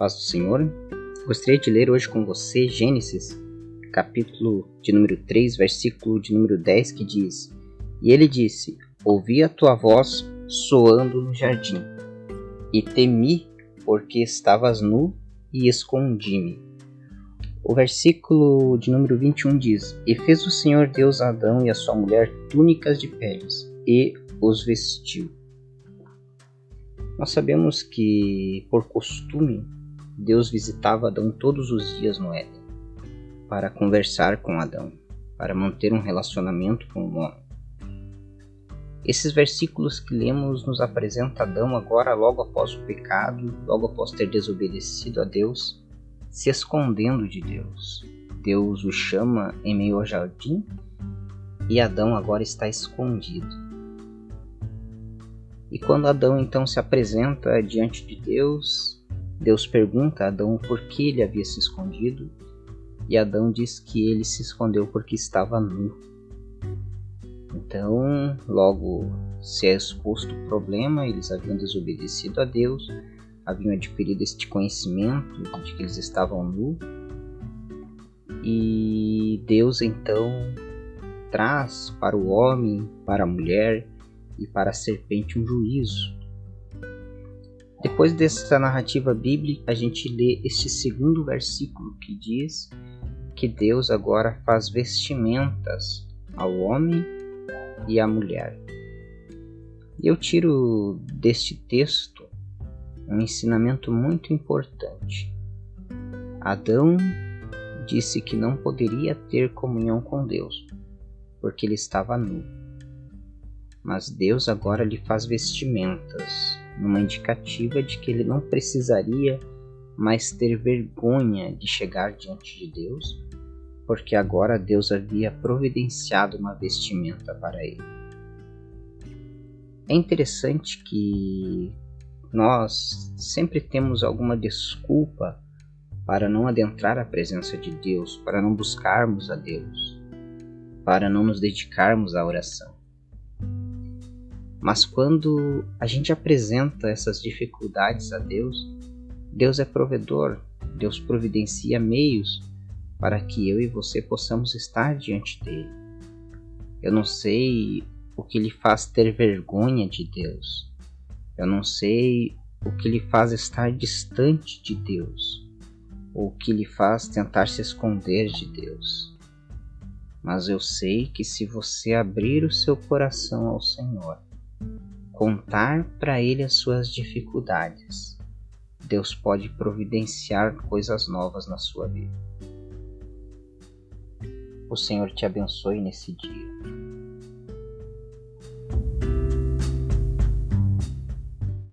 Paz do Senhor, gostaria de ler hoje com você Gênesis, capítulo de número 3, versículo de número 10, que diz: E ele disse, ouvi a tua voz soando no jardim, e temi, porque estavas nu, e escondi-me. O versículo de número 21 diz: E fez o Senhor Deus a Adão e a sua mulher túnicas de peles, e os vestiu. Nós sabemos que, por costume, Deus visitava Adão todos os dias no Éden, para conversar com Adão, para manter um relacionamento com o homem. Esses versículos que lemos nos apresenta Adão agora, logo após o pecado, logo após ter desobedecido a Deus, se escondendo de Deus. Deus o chama em meio ao jardim e Adão agora está escondido. E quando Adão então se apresenta diante de Deus, Deus pergunta a Adão por que ele havia se escondido, e Adão diz que ele se escondeu porque estava nu. Então, logo se é exposto o problema, eles haviam desobedecido a Deus, haviam adquirido este conhecimento de que eles estavam nu, e Deus então traz para o homem, para a mulher e para a serpente um juízo. Depois dessa narrativa bíblica, a gente lê este segundo versículo que diz que Deus agora faz vestimentas ao homem e à mulher. E eu tiro deste texto um ensinamento muito importante. Adão disse que não poderia ter comunhão com Deus, porque ele estava nu. Mas Deus agora lhe faz vestimentas, numa indicativa de que ele não precisaria mais ter vergonha de chegar diante de Deus, porque agora Deus havia providenciado uma vestimenta para ele. É interessante que nós sempre temos alguma desculpa para não adentrar a presença de Deus, para não buscarmos a Deus, para não nos dedicarmos à oração. Mas quando a gente apresenta essas dificuldades a Deus, Deus é provedor, Deus providencia meios para que eu e você possamos estar diante dele. Eu não sei o que lhe faz ter vergonha de Deus. Eu não sei o que lhe faz estar distante de Deus, ou o que lhe faz tentar se esconder de Deus. Mas eu sei que se você abrir o seu coração ao Senhor, contar para ele as suas dificuldades, Deus pode providenciar coisas novas na sua vida. O Senhor te abençoe nesse dia.